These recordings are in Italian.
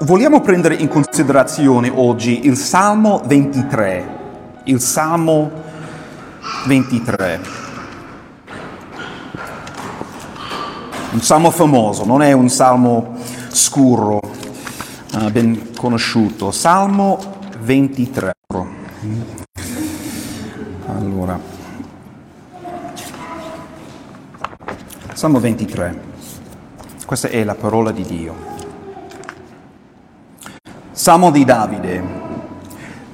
Vogliamo prendere in considerazione oggi il Salmo 23. Il Salmo 23. Un salmo famoso, non è un salmo scuro, ben conosciuto. Salmo 23. Allora. Salmo 23. Questa è la parola di Dio. Salmo di Davide.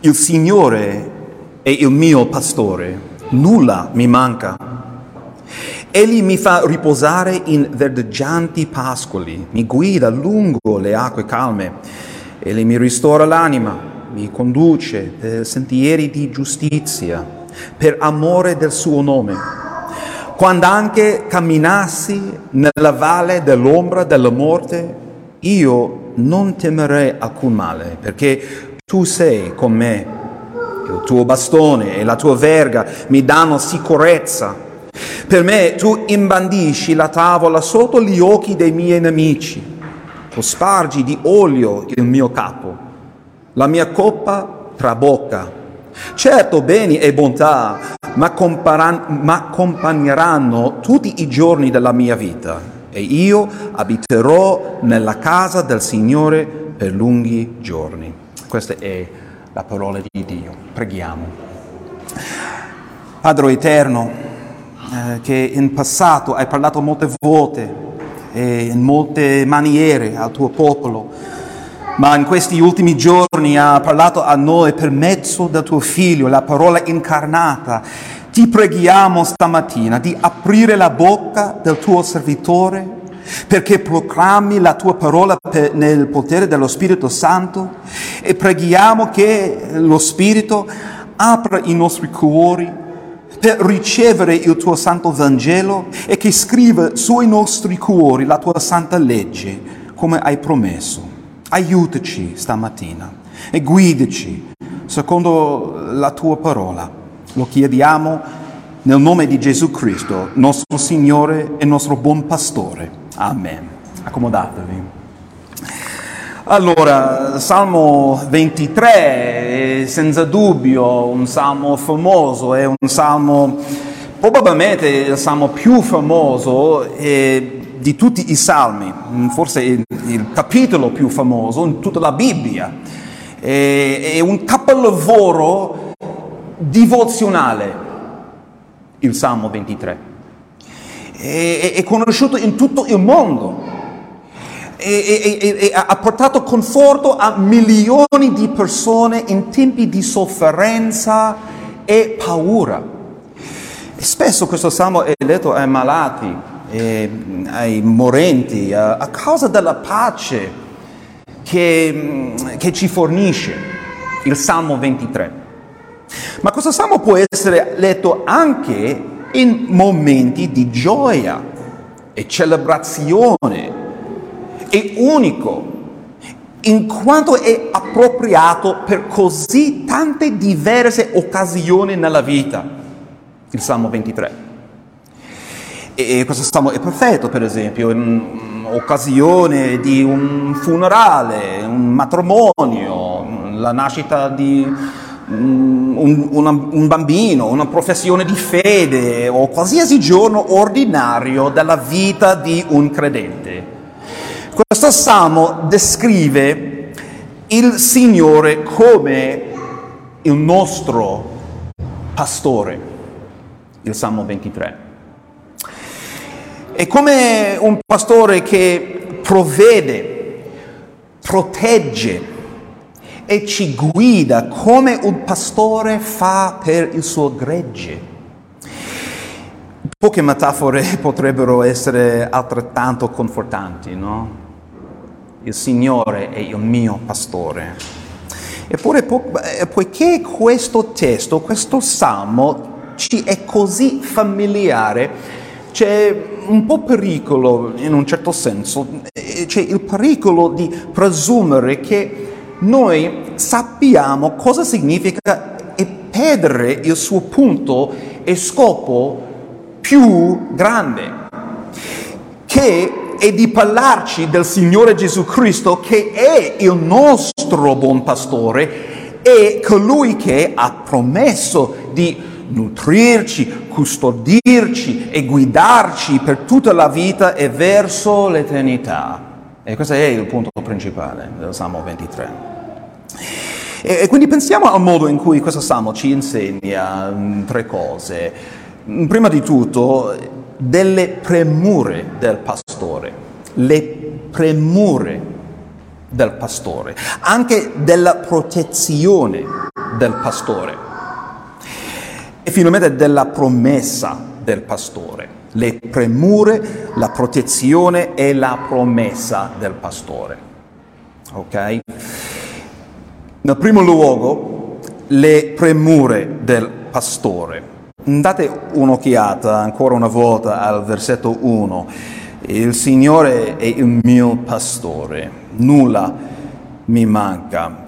Il Signore è il mio pastore, nulla mi manca. Egli mi fa riposare in verdeggianti pascoli, mi guida lungo le acque calme, egli mi ristora l'anima, mi conduce per sentieri di giustizia, per amore del suo nome. Quando anche camminassi nella valle dell'ombra della morte, io non temerei alcun male, perché tu sei con me, il tuo bastone e la tua verga mi danno sicurezza. Per me tu imbandisci la tavola sotto gli occhi dei miei nemici, cospargi di olio il mio capo, la mia coppa trabocca. Certo, beni e bontà m'accompagneranno tutti i giorni della mia vita, e io abiterò nella casa del Signore per lunghi giorni. Questa è la parola di Dio. Preghiamo. Padre Eterno, che in passato hai parlato molte volte e in molte maniere al tuo popolo, ma in questi ultimi giorni ha parlato a noi per mezzo del tuo Figlio, la parola incarnata. Ti preghiamo stamattina di aprire la bocca del tuo servitore perché proclami la tua parola nel potere dello Spirito Santo, e preghiamo che lo Spirito apra i nostri cuori per ricevere il tuo Santo Vangelo e che scriva sui nostri cuori la tua Santa Legge come hai promesso. Aiutaci stamattina e guidaci secondo la tua parola. Lo chiediamo nel nome di Gesù Cristo, nostro Signore e nostro buon pastore. Amen. Accomodatevi. Allora, Salmo 23 è senza dubbio un salmo famoso, è un salmo, probabilmente il salmo più famoso di tutti i salmi, forse il capitolo più famoso in tutta la Bibbia. È un capolavoro divozionale, il Salmo 23, è conosciuto in tutto il mondo e ha portato conforto a milioni di persone in tempi di sofferenza e paura. E spesso questo Salmo è letto ai malati, ai morenti, a causa della pace che ci fornisce il Salmo 23. Ma questo salmo può essere letto anche in momenti di gioia e celebrazione. È unico in quanto è appropriato per così tante diverse occasioni nella vita, il Salmo 23. E questo salmo è perfetto, per esempio, in occasione di un funerale, un matrimonio, la nascita di un bambino, una professione di fede o qualsiasi giorno ordinario della vita di un credente. Questo salmo descrive il Signore come il nostro pastore, il Salmo 23. È come un pastore che provvede, protegge e ci guida, come un pastore fa per il suo gregge. Poche metafore potrebbero essere altrettanto confortanti, no? Il Signore è il mio pastore. Eppure, poiché questo testo, questo salmo, ci è così familiare, c'è un po' pericolo, in un certo senso, c'è il pericolo di presumere che noi sappiamo cosa significa e perdere il suo punto e scopo più grande, che e di parlarci del Signore Gesù Cristo, che è il nostro buon pastore e colui che ha promesso di nutrirci, custodirci e guidarci per tutta la vita e verso l'eternità. E questo è il punto principale del Salmo 23. E quindi pensiamo al modo in cui questo Salmo ci insegna tre cose. Prima di tutto, delle premure del pastore. Le premure del pastore. Anche della protezione del pastore. E finalmente della promessa del pastore. Le premure, la protezione e la promessa del pastore. Ok? Nel primo luogo, le premure del pastore. Date un'occhiata ancora una volta al versetto 1. Il Signore è il mio pastore, nulla mi manca.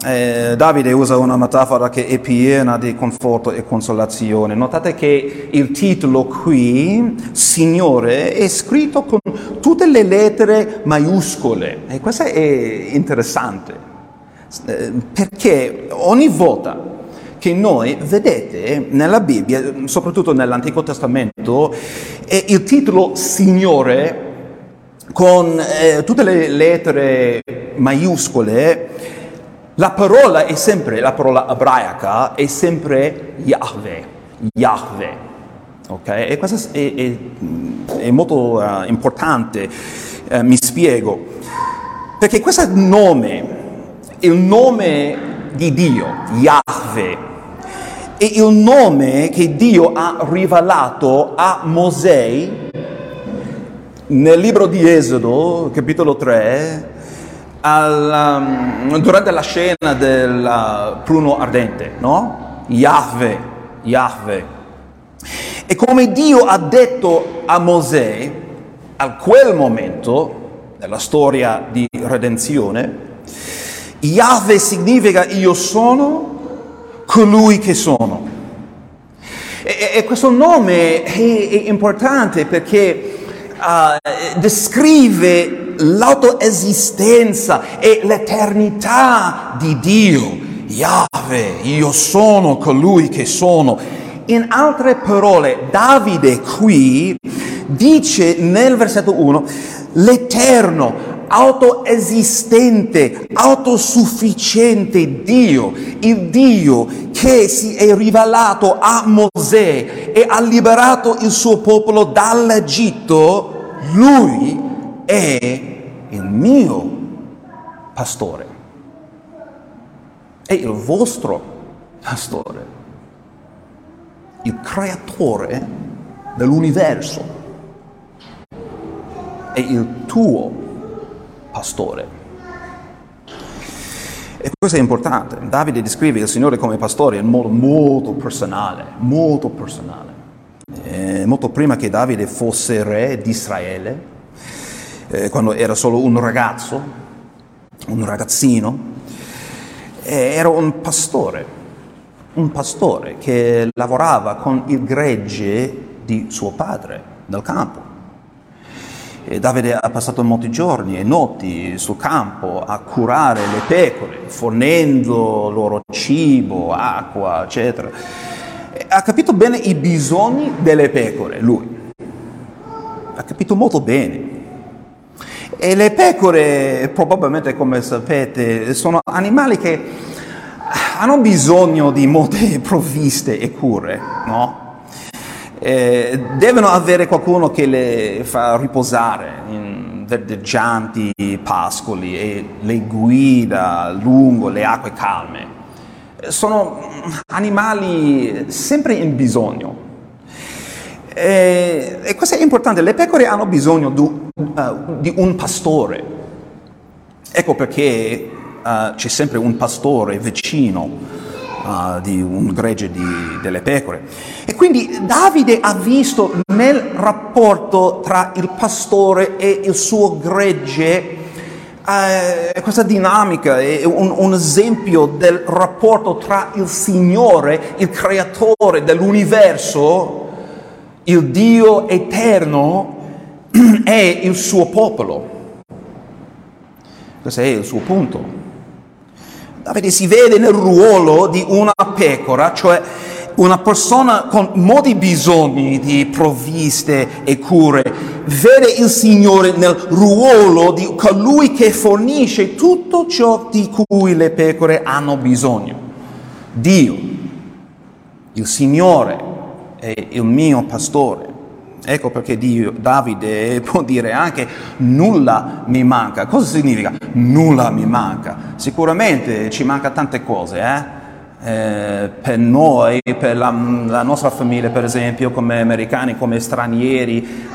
Davide usa una metafora che è piena di conforto e consolazione. Notate che il titolo qui, Signore, è scritto con tutte le lettere maiuscole. E questo è interessante. Perché ogni volta che noi vedete nella Bibbia, soprattutto nell'Antico Testamento, il titolo Signore con tutte le lettere maiuscole, la parola è sempre, la parola ebraica è sempre Yahweh, ok? E questo è molto importante, mi spiego, perché questo nome, il nome di Dio, Yahweh, è il nome che Dio ha rivelato a Mosè nel libro di Esodo, capitolo 3, durante la scena del pruno ardente, no? Yahweh. E come Dio ha detto a Mosè, a quel momento, nella storia di redenzione, Yahweh significa io sono colui che sono. E questo nome è importante perché descrive l'autoesistenza e l'eternità di Dio. Yahweh, io sono colui che sono. In altre parole, Davide qui dice nel versetto 1, l'Eterno, autoesistente, autosufficiente Dio, il Dio che si è rivelato a Mosè e ha liberato il suo popolo dall'Egitto, lui è il mio pastore, è il vostro pastore, il creatore dell'universo, è il tuo pastore. E questo è importante. Davide descrive il Signore come pastore in modo molto personale. Molto prima che Davide fosse re di Israele, quando era solo un ragazzino, era un pastore che lavorava con il gregge di suo padre nel campo. E Davide ha passato molti giorni e notti sul campo a curare le pecore, fornendo loro cibo, acqua, eccetera. E ha capito bene i bisogni delle pecore, lui. Ha capito molto bene. E le pecore, probabilmente, come sapete, sono animali che hanno bisogno di molte provviste e cure, no? Devono avere qualcuno che le fa riposare in verdeggianti pascoli e le guida lungo le acque calme. Sono animali sempre in bisogno. E questo è importante, le pecore hanno bisogno di un pastore. Ecco perché c'è sempre un pastore vicino di un gregge delle pecore. E quindi Davide ha visto nel rapporto tra il pastore e il suo gregge questa dinamica, è un esempio del rapporto tra il Signore, il creatore dell'universo, il Dio eterno è il suo popolo. Questo è il suo punto. Davide si vede nel ruolo di una pecora, cioè una persona con molti bisogni di provviste e cure. Vede il Signore nel ruolo di colui che fornisce tutto ciò di cui le pecore hanno bisogno. Dio, il Signore, è il mio pastore. Ecco perché Davide può dire anche nulla mi manca. Cosa significa nulla mi manca? Sicuramente ci manca tante cose, per noi, per la nostra famiglia, per esempio, come americani, come stranieri,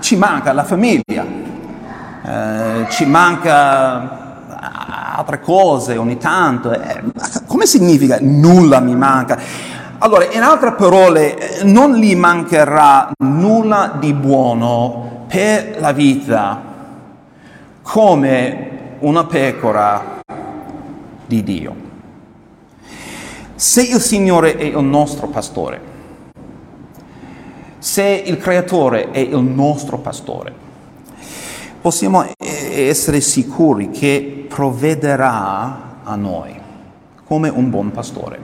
ci manca la famiglia, ci manca altre cose ogni tanto. Come significa nulla mi manca? Allora, in altre parole, non gli mancherà nulla di buono per la vita, come una pecora di Dio. Se il Signore è il nostro pastore, se il Creatore è il nostro pastore, possiamo essere sicuri che provvederà a noi come un buon pastore.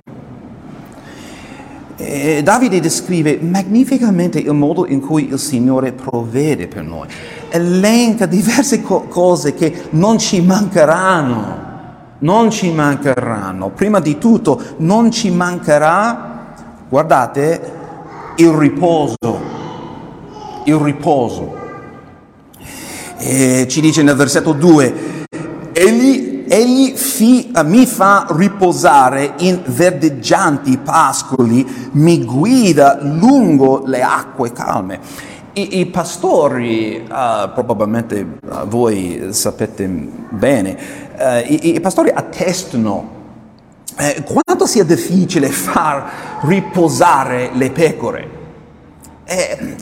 Davide descrive magnificamente il modo in cui il Signore provvede per noi. Elenca diverse cose che non ci mancheranno. Non ci mancheranno. Prima di tutto, non ci mancherà, guardate, il riposo. Il riposo. Ci dice nel versetto 2, mi fa riposare in verdeggianti pascoli, mi guida lungo le acque calme. I pastori, probabilmente voi sapete bene, i pastori attestano quanto sia difficile far riposare le pecore.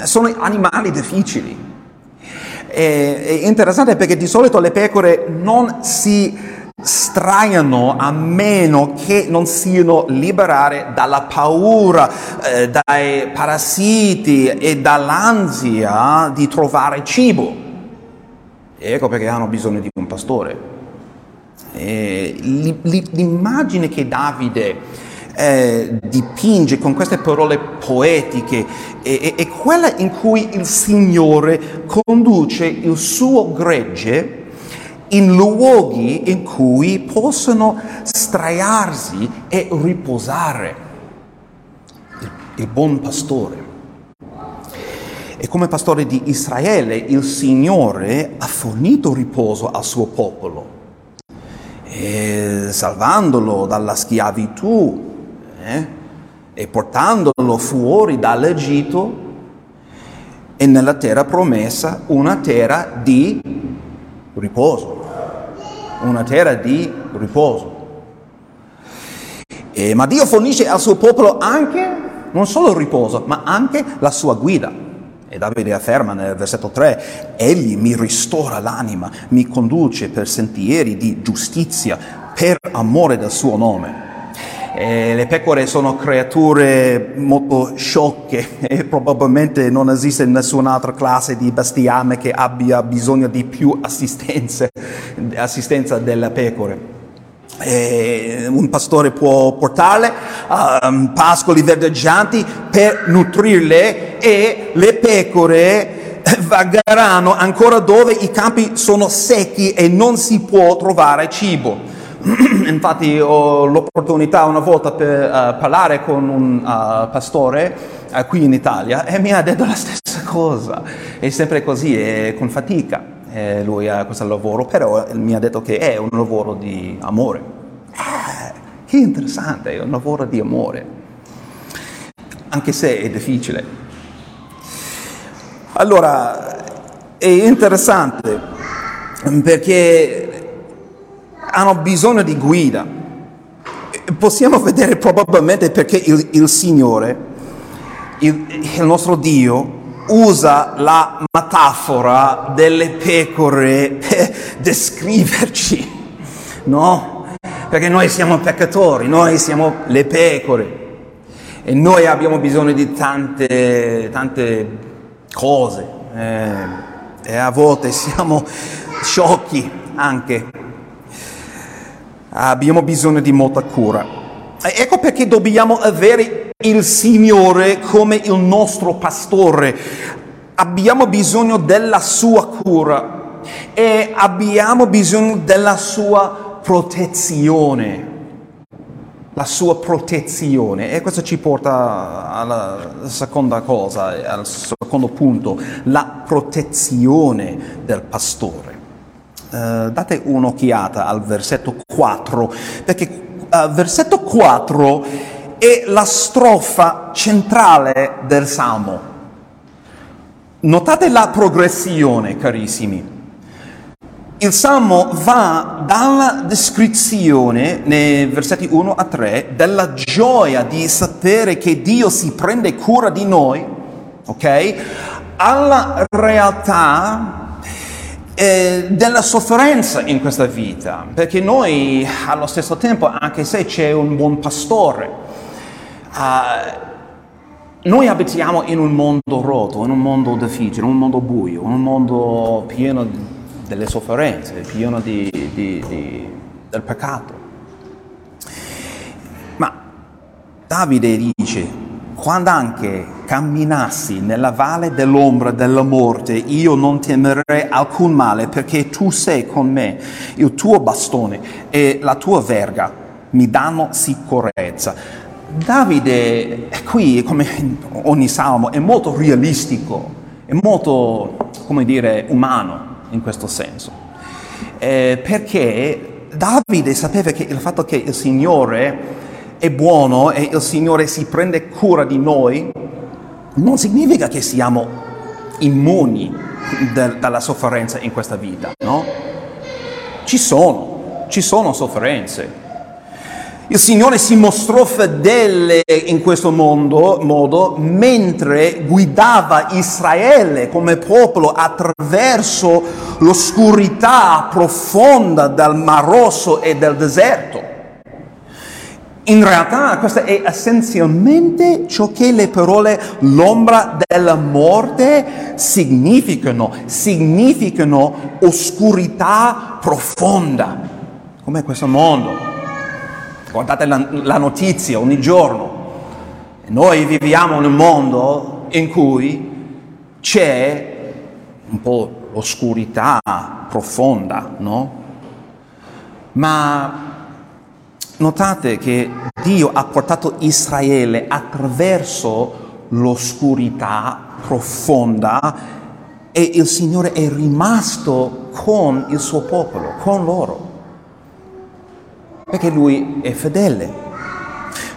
Sono animali difficili. È interessante perché di solito le pecore non si straiano a meno che non siano liberate dalla paura, dai parassiti e dall'ansia di trovare cibo. Ecco perché hanno bisogno di un pastore. L'immagine che Davide dipinge con queste parole poetiche è quella in cui il Signore conduce il suo gregge in luoghi in cui possono straiarsi e riposare. Il buon pastore. E come pastore di Israele, il Signore ha fornito riposo al suo popolo, salvandolo dalla schiavitù e portandolo fuori dall'Egitto e nella terra promessa, una terra di riposo. Una terra di riposo. Ma Dio fornisce al suo popolo anche, non solo il riposo, ma anche la sua guida. E Davide afferma nel versetto 3, egli mi ristora l'anima, mi conduce per sentieri di giustizia, per amore del suo nome. Le pecore sono creature molto sciocche e probabilmente non esiste nessun'altra classe di bestiame che abbia bisogno di più assistenza delle pecore. Un pastore può portarle a pascoli verdeggianti per nutrirle, e le pecore vagheranno ancora dove i campi sono secchi e non si può trovare cibo. Infatti ho l'opportunità una volta per parlare con un pastore qui in Italia, e mi ha detto la stessa cosa. È sempre così, è con fatica. Lui ha questo lavoro, però mi ha detto che è un lavoro di amore. Che interessante, è un lavoro di amore, anche se è difficile. Allora, è interessante perché hanno bisogno di guida. Possiamo vedere probabilmente perché il Signore, il nostro Dio, usa la metafora delle pecore per descriverci, no? Perché noi siamo peccatori, noi siamo le pecore e noi abbiamo bisogno di tante cose, e a volte siamo sciocchi anche. Abbiamo bisogno di molta cura. Ecco perché dobbiamo avere il Signore come il nostro pastore. Abbiamo bisogno della sua cura e abbiamo bisogno della sua protezione. La sua protezione. E questo ci porta alla seconda cosa, al secondo punto, la protezione del pastore. Date un'occhiata al versetto 4, perché versetto 4 è la strofa centrale del Salmo. Notate la progressione, carissimi. Il Salmo va dalla descrizione, nei versetti 1 a 3, della gioia di sapere che Dio si prende cura di noi, ok? Alla realtà della sofferenza in questa vita, perché noi allo stesso tempo, anche se c'è un buon pastore, noi abitiamo in un mondo rotto, in un mondo difficile, in un mondo buio, in un mondo pieno di delle sofferenze, pieno del peccato. Ma Davide dice: quando anche camminassi nella valle dell'ombra della morte, io non temerei alcun male, perché tu sei con me, il tuo bastone e la tua verga mi danno sicurezza. Davide qui, come ogni salmo, è molto realistico, è molto, come dire, umano in questo senso, perché Davide sapeva che il fatto che il Signore è buono e il Signore si prende cura di noi non significa che siamo immuni dalla sofferenza in questa vita, no? Ci sono sofferenze. Il Signore si mostrò fedele in questo modo mentre guidava Israele come popolo attraverso l'oscurità profonda del Mar Rosso e del deserto. In realtà questo è essenzialmente ciò che le parole l'ombra della morte significano oscurità profonda, come questo mondo. Guardate la notizia ogni giorno. Noi viviamo in un mondo in cui c'è un po' oscurità profonda, no? Ma notate che Dio ha portato Israele attraverso l'oscurità profonda e il Signore è rimasto con il suo popolo, con loro. Perché lui è fedele,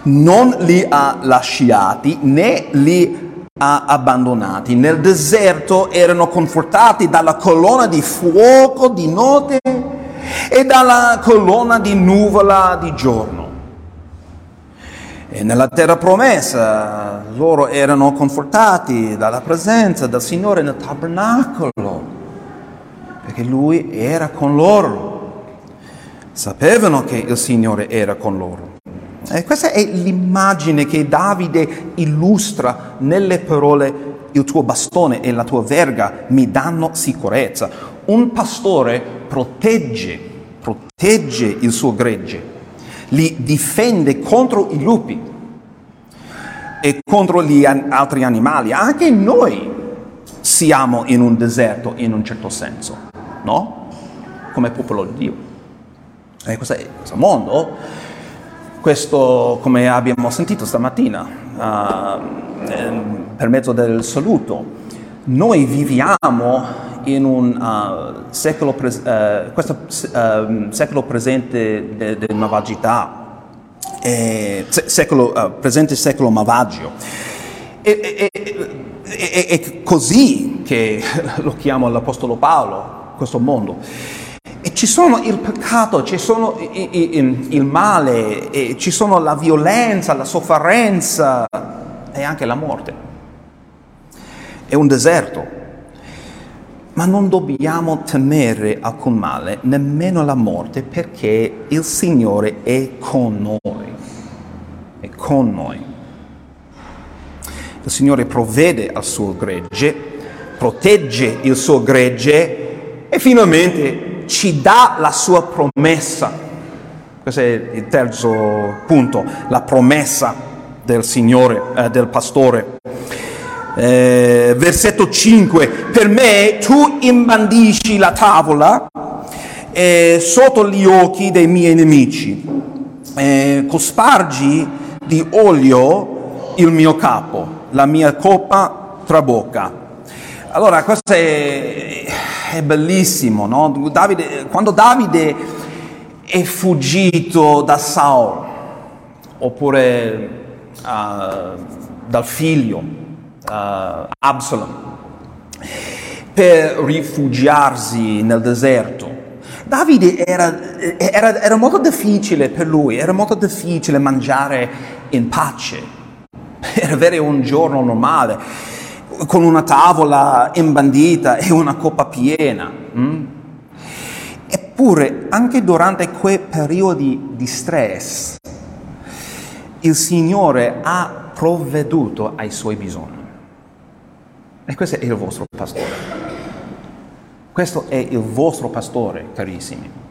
non li ha lasciati né li ha abbandonati. Nel deserto erano confortati dalla colonna di fuoco di notte e dalla colonna di nuvola di giorno. E nella terra promessa loro erano confortati dalla presenza del Signore nel tabernacolo, perché lui era con loro. Sapevano che il Signore era con loro. E questa è l'immagine che Davide illustra nelle parole: il tuo bastone e la tua verga mi danno sicurezza. Un pastore protegge il suo gregge, li difende contro i lupi e contro gli altri animali. Anche noi siamo in un deserto in un certo senso, no? Come popolo di Dio. Questo mondo, questo, come abbiamo sentito stamattina, per mezzo del saluto, noi viviamo in un secolo presente di malvagità, secolo malvagio. È così che lo chiama l'Apostolo Paolo, questo mondo. E ci sono il peccato, ci sono il male, e ci sono la violenza, la sofferenza e anche la morte. È un deserto. Ma non dobbiamo temere alcun male, nemmeno la morte, perché il Signore è con noi. È con noi. Il Signore provvede al suo gregge, protegge il suo gregge e finalmente ci dà la sua promessa. Questo è il terzo punto, la promessa del Signore, del pastore. Versetto 5: per me tu imbandisci la tavola sotto gli occhi dei miei nemici, cospargi di olio il mio capo, la mia coppa trabocca. Allora questo è bellissimo, no? Quando Davide è fuggito da Saul, oppure dal figlio Absalom, per rifugiarsi nel deserto, Davide era molto difficile per lui, era molto difficile mangiare in pace, per avere un giorno normale, con una tavola imbandita e una coppa piena. Eppure, anche durante quei periodi di stress, il Signore ha provveduto ai suoi bisogni. E questo è il vostro pastore. Questo è il vostro pastore, carissimi.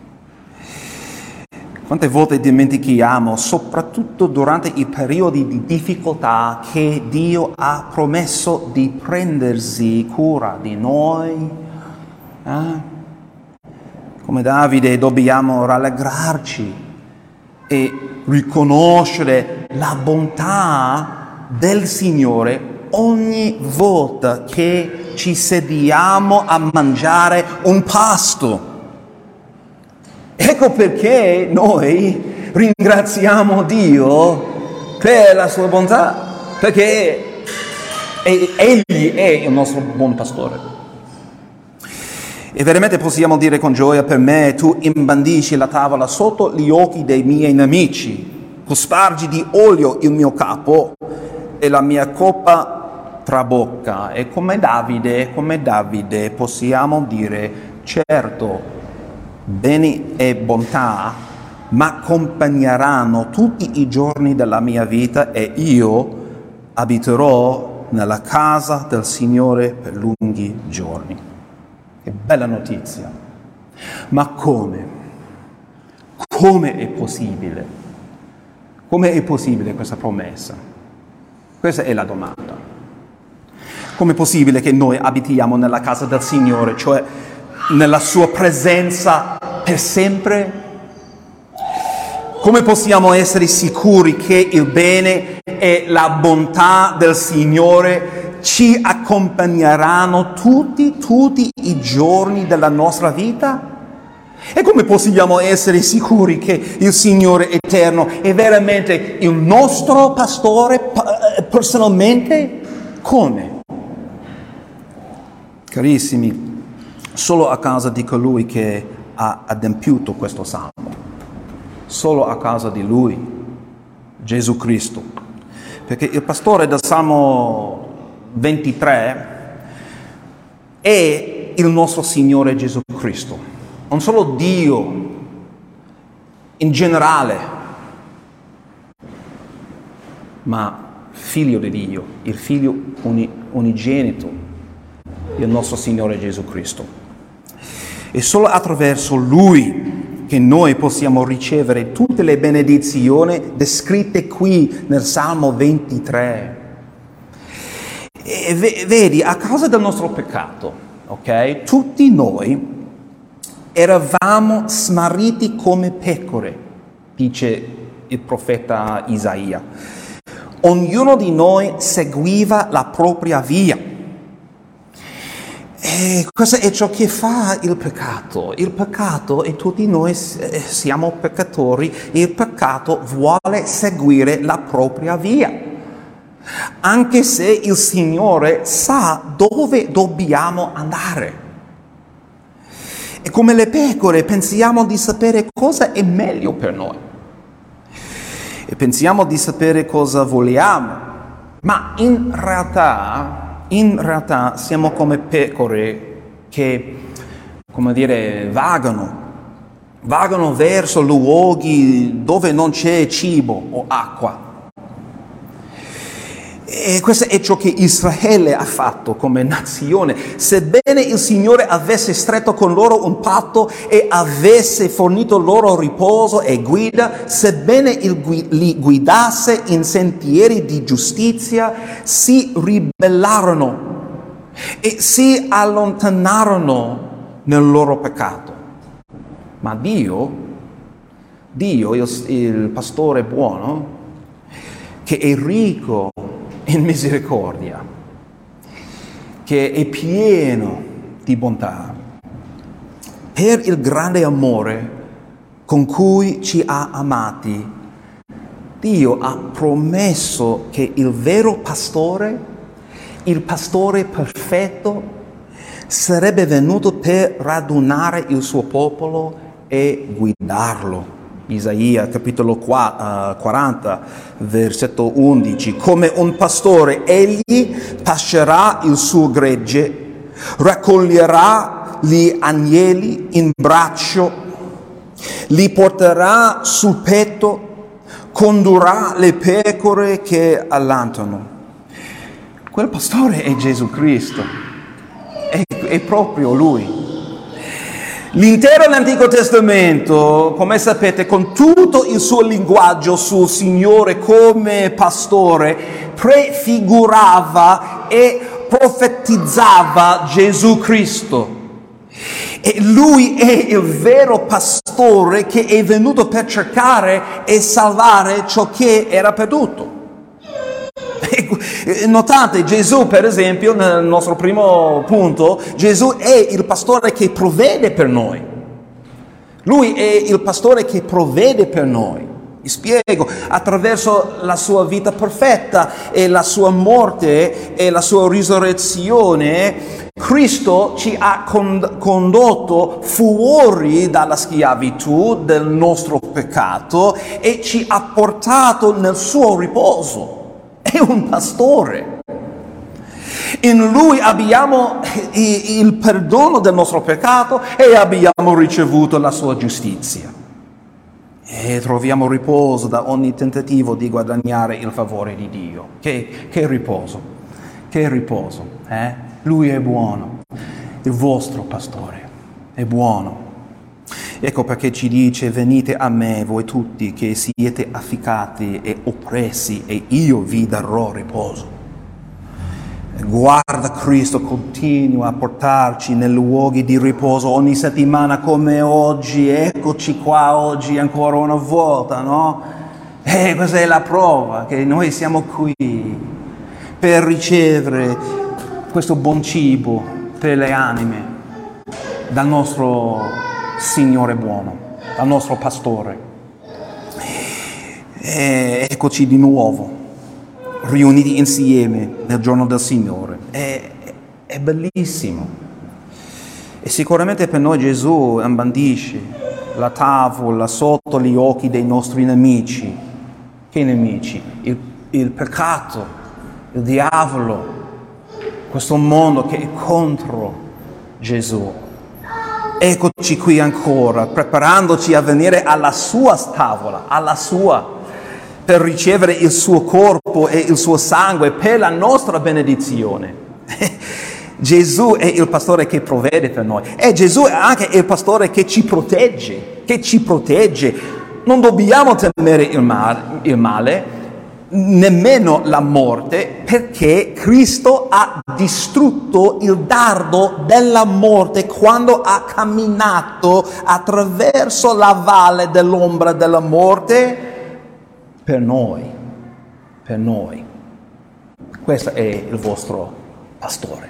Quante volte dimentichiamo, soprattutto durante i periodi di difficoltà, che Dio ha promesso di prendersi cura di noi. Come Davide dobbiamo rallegrarci e riconoscere la bontà del Signore ogni volta che ci sediamo a mangiare un pasto. Ecco perché noi ringraziamo Dio per la sua bontà, perché Egli è il nostro buon pastore. E veramente possiamo dire con gioia: per me tu imbandisci la tavola sotto gli occhi dei miei nemici, cospargi di olio il mio capo e la mia coppa trabocca. E come Davide possiamo dire: certo, beni e bontà m'accompagneranno tutti i giorni della mia vita e io abiterò nella casa del Signore per lunghi giorni. Che bella notizia! Ma come? Come è possibile? Come è possibile questa promessa? Questa è la domanda. Com'è possibile che noi abitiamo nella casa del Signore, cioè nella sua presenza per sempre? Come possiamo essere sicuri che il bene e la bontà del Signore ci accompagneranno tutti i giorni della nostra vita? E come possiamo essere sicuri che il Signore Eterno è veramente il nostro pastore personalmente? Come? Carissimi, solo a causa di colui che ha adempiuto questo salmo, solo a causa di lui, Gesù Cristo. Perché il pastore del Salmo 23 è il nostro Signore Gesù Cristo. Non solo Dio, in generale, ma Figlio di Dio, il Figlio unigenito, il nostro Signore Gesù Cristo. È solo attraverso Lui che noi possiamo ricevere tutte le benedizioni descritte qui nel Salmo 23. E vedi, a causa del nostro peccato, ok? Tutti noi eravamo smarriti come pecore, dice il profeta Isaia. Ognuno di noi seguiva la propria via. E questo è ciò che fa il peccato. Il peccato, e tutti noi siamo peccatori, il peccato vuole seguire la propria via. Anche se il Signore sa dove dobbiamo andare. E come le pecore pensiamo di sapere cosa è meglio per noi. E pensiamo di sapere cosa vogliamo. Ma in realtà siamo come pecore che, vagano verso luoghi dove non c'è cibo o acqua. E questo è ciò che Israele ha fatto come nazione. Sebbene il Signore avesse stretto con loro un patto e avesse fornito loro riposo e guida, sebbene li guidasse in sentieri di giustizia, si ribellarono e si allontanarono nel loro peccato. Ma Dio, il pastore buono, che è ricco in misericordia, che è pieno di bontà, per il grande amore con cui ci ha amati, Dio ha promesso che il vero pastore, il pastore perfetto, sarebbe venuto per radunare il suo popolo e guidarlo. Isaia capitolo 40 versetto 11: come un pastore egli pascerà il suo gregge, raccoglierà gli agnelli in braccio, li porterà sul petto, condurrà le pecore che allantano. Quel pastore è Gesù Cristo, è proprio lui. L'intero Antico Testamento, come sapete, con tutto il suo linguaggio sul Signore come pastore, prefigurava e profetizzava Gesù Cristo. E lui è il vero pastore che è venuto per cercare e salvare ciò che era perduto. Notate, Gesù, per esempio, nel nostro primo punto, Gesù è il pastore che provvede per noi. Lui è il pastore che provvede per noi. Vi spiego, attraverso la sua vita perfetta e la sua morte e la sua risurrezione, Cristo ci ha condotto fuori dalla schiavitù del nostro peccato e ci ha portato nel suo riposo. È un pastore. In lui abbiamo il perdono del nostro peccato e abbiamo ricevuto la sua giustizia. E troviamo riposo da ogni tentativo di guadagnare il favore di Dio. Che riposo. Lui è buono. Il vostro pastore è buono. Ecco perché ci dice: venite a me voi tutti che siete affaticati e oppressi e io vi darò riposo. Guarda, Cristo continua a portarci nei luoghi di riposo ogni settimana come oggi. Eccoci qua oggi ancora una volta, no? E questa è la prova che noi siamo qui per ricevere questo buon cibo per le anime dal nostro Signore buono, al nostro pastore. E eccoci di nuovo, riuniti insieme nel giorno del Signore. È bellissimo. E sicuramente per noi Gesù imbandisce la tavola sotto gli occhi dei nostri nemici. Che nemici? Il peccato, il diavolo, questo mondo che è contro Gesù. Eccoci qui ancora, preparandoci a venire alla sua tavola, per ricevere il suo corpo e il suo sangue, per la nostra benedizione. Gesù è il pastore che provvede per noi. E Gesù è anche il pastore che ci protegge, Non dobbiamo temere il male, nemmeno la morte, perché Cristo ha distrutto il dardo della morte quando ha camminato attraverso la valle dell'ombra della morte per noi. Questo è il vostro pastore.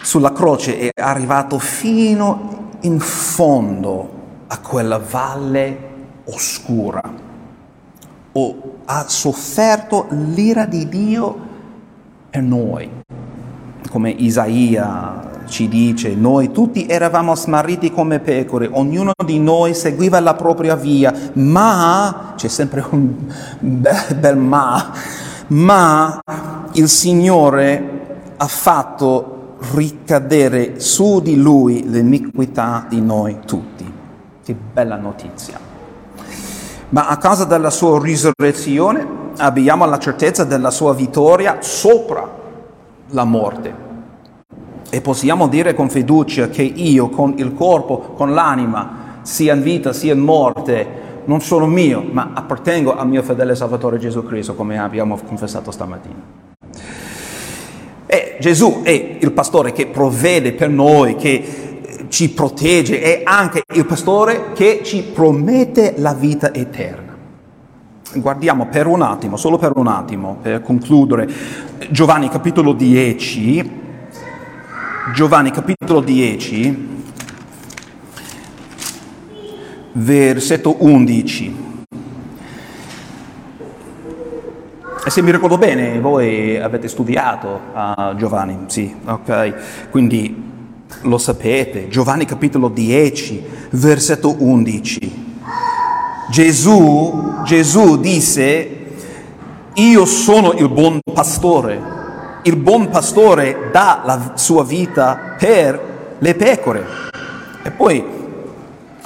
Sulla croce è arrivato fino in fondo a quella valle oscura. Ha sofferto l'ira di Dio per noi. Come Isaia ci dice: noi tutti eravamo smarriti come pecore, ognuno di noi seguiva la propria via, ma c'è sempre un bel ma il Signore ha fatto ricadere su di lui l'iniquità di noi tutti. Che bella notizia. Ma a causa della sua risurrezione abbiamo la certezza della sua vittoria sopra la morte. E possiamo dire con fiducia che io, con il corpo, con l'anima, sia in vita, sia in morte, non sono mio, ma appartengo al mio fedele Salvatore Gesù Cristo, come abbiamo confessato stamattina. E Gesù è il pastore che provvede per noi, che ci protegge, è anche il pastore che ci promette la vita eterna. Guardiamo per un attimo, solo per un attimo, per concludere, Giovanni capitolo 10, versetto 11. E se mi ricordo bene, voi avete studiato Giovanni, sì, ok, quindi lo sapete. Giovanni capitolo 10, versetto 11. Gesù disse: io sono il buon pastore. Il buon pastore dà la sua vita per le pecore. E poi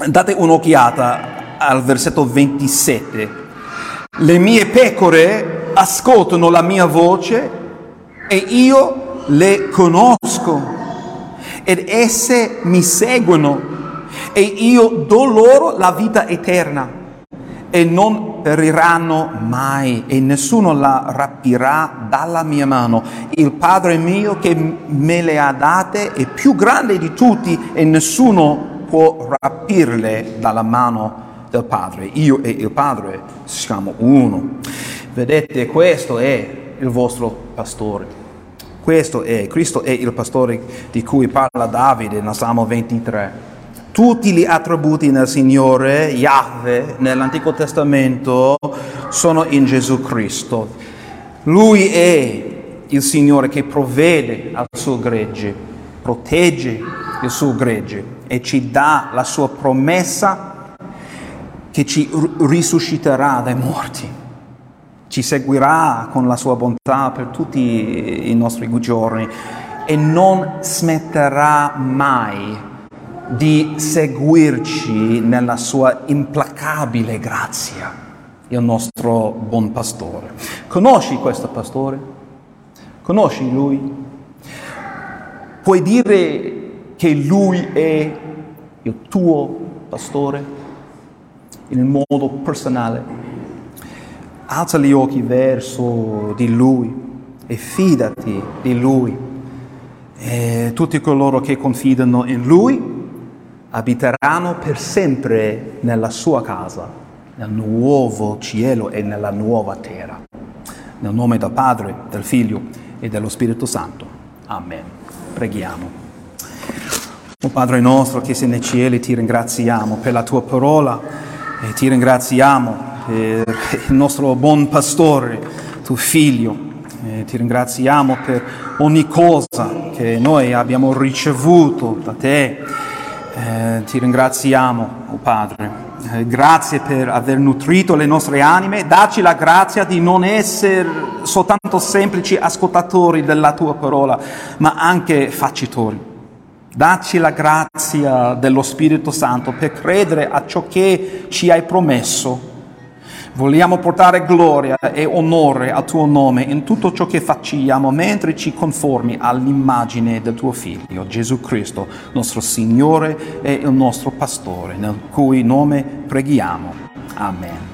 date un'occhiata al versetto 27. Le mie pecore ascoltano la mia voce e io le conosco ed esse mi seguono e io do loro la vita eterna e non periranno mai e nessuno la rapirà dalla mia mano. Il Padre mio che me le ha date è più grande di tutti e nessuno può rapirle dalla mano del Padre. Io e il Padre siamo uno. Vedete, questo è il vostro pastore. Cristo è il pastore di cui parla Davide nel Salmo 23. Tutti gli attributi del Signore, Yahweh, nell'Antico Testamento, sono in Gesù Cristo. Lui è il Signore che provvede al suo gregge, protegge il suo gregge e ci dà la sua promessa che ci risusciterà dai morti. Ci seguirà con la sua bontà per tutti i nostri giorni e non smetterà mai di seguirci nella sua implacabile grazia, il nostro buon pastore. Conosci questo pastore? Conosci lui? Puoi dire che lui è il tuo pastore in modo personale? Alza gli occhi verso di lui e fidati di lui. E tutti coloro che confidano in lui abiteranno per sempre nella sua casa, nel nuovo cielo e nella nuova terra. Nel nome del Padre, del Figlio e dello Spirito Santo. Amen. Preghiamo. O Padre nostro che sei nei cieli, ti ringraziamo per la tua parola e ti ringraziamo per il nostro buon pastore, tuo Figlio. E ti ringraziamo per ogni cosa che noi abbiamo ricevuto da te. Ti ringraziamo, oh Padre, grazie per aver nutrito le nostre anime, dacci la grazia di non essere soltanto semplici ascoltatori della tua parola, ma anche facitori. Dacci la grazia dello Spirito Santo per credere a ciò che ci hai promesso. Vogliamo portare gloria e onore al tuo nome in tutto ciò che facciamo, mentre ci conformi all'immagine del tuo Figlio, Gesù Cristo, nostro Signore e il nostro Pastore, nel cui nome preghiamo. Amen.